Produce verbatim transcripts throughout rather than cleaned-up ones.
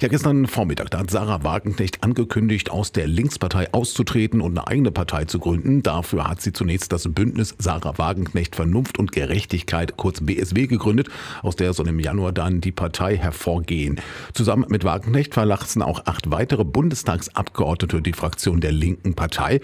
Ja, gestern Vormittag, da hat Sahra Wagenknecht angekündigt, aus der Linkspartei auszutreten und eine eigene Partei zu gründen. Dafür hat sie zunächst das Bündnis Sahra Wagenknecht Vernunft und Gerechtigkeit, kurz B S W, gegründet. Aus der soll im Januar dann die Partei hervorgehen. Zusammen mit Wagenknecht verlassen auch acht weitere Bundestagsabgeordnete die Fraktion der Linken Partei.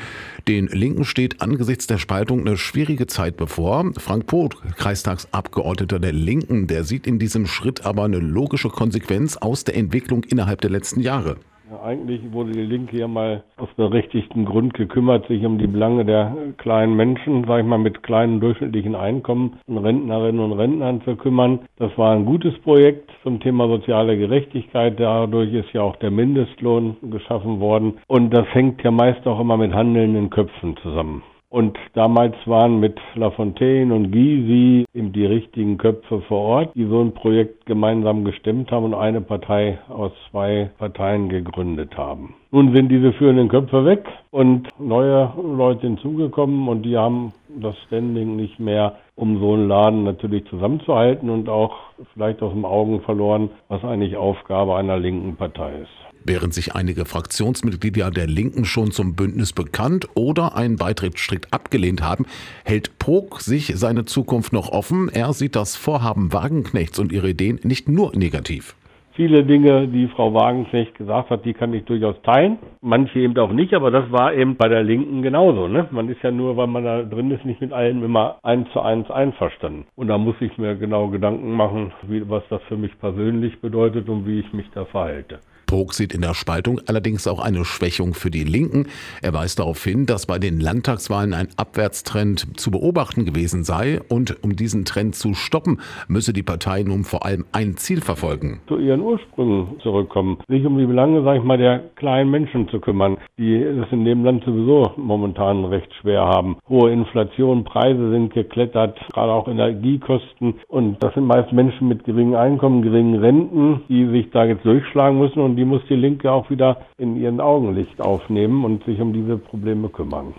Den Linken steht angesichts der Spaltung eine schwierige Zeit bevor. Frank Pook, Kreistagsabgeordneter der Linken, der sieht in diesem Schritt aber eine logische Konsequenz aus der Entwicklung innerhalb der letzten Jahre. Ja, eigentlich wurde die Linke ja mal aus berechtigtem Grund gekümmert, sich um die Belange der kleinen Menschen, sag ich mal, mit kleinen durchschnittlichen Einkommen und Rentnerinnen und Rentnern zu kümmern. Das war ein gutes Projekt zum Thema soziale Gerechtigkeit. Dadurch ist ja auch der Mindestlohn geschaffen worden. Und das hängt ja meist auch immer mit handelnden Köpfen zusammen. Und damals waren mit Lafontaine und Gysi eben die richtigen Köpfe vor Ort, die so ein Projekt gemeinsam gestemmt haben und eine Partei aus zwei Parteien gegründet haben. Nun sind diese führenden Köpfe weg und neue Leute hinzugekommen und die haben das Standing nicht mehr, um so einen Laden natürlich zusammenzuhalten und auch vielleicht aus den Augen verloren, was eigentlich Aufgabe einer linken Partei ist. Während sich einige Fraktionsmitglieder der Linken schon zum Bündnis bekannt oder einen Beitritt strikt abgelehnt haben, hält Pook sich seine Zukunft noch offen. Er sieht das Vorhaben Wagenknechts und ihre Ideen nicht nur negativ. Viele Dinge, die Frau Wagenknecht gesagt hat, die kann ich durchaus teilen. Manche eben auch nicht, aber das war eben bei der Linken genauso, ne? Man ist ja nur, weil man da drin ist, nicht mit allem immer eins zu eins einverstanden. Und da muss ich mir genau Gedanken machen, wie, was das für mich persönlich bedeutet und wie ich mich da verhalte. Pook sieht in der Spaltung allerdings auch eine Schwächung für die Linken. Er weist darauf hin, dass bei den Landtagswahlen ein Abwärtstrend zu beobachten gewesen sei. Und um diesen Trend zu stoppen, müsse die Partei nun vor allem ein Ziel verfolgen. Zu ihren Ursprüngen zurückkommen, sich um die Belange, sag ich mal, der kleinen Menschen zu kümmern, die es in dem Land sowieso momentan recht schwer haben. Hohe Inflation, Preise sind geklettert, gerade auch Energiekosten. Und das sind meist Menschen mit geringen Einkommen, geringen Renten, die sich da jetzt durchschlagen müssen und die muss die Linke auch wieder in ihren Augenlicht aufnehmen und sich um diese Probleme kümmern.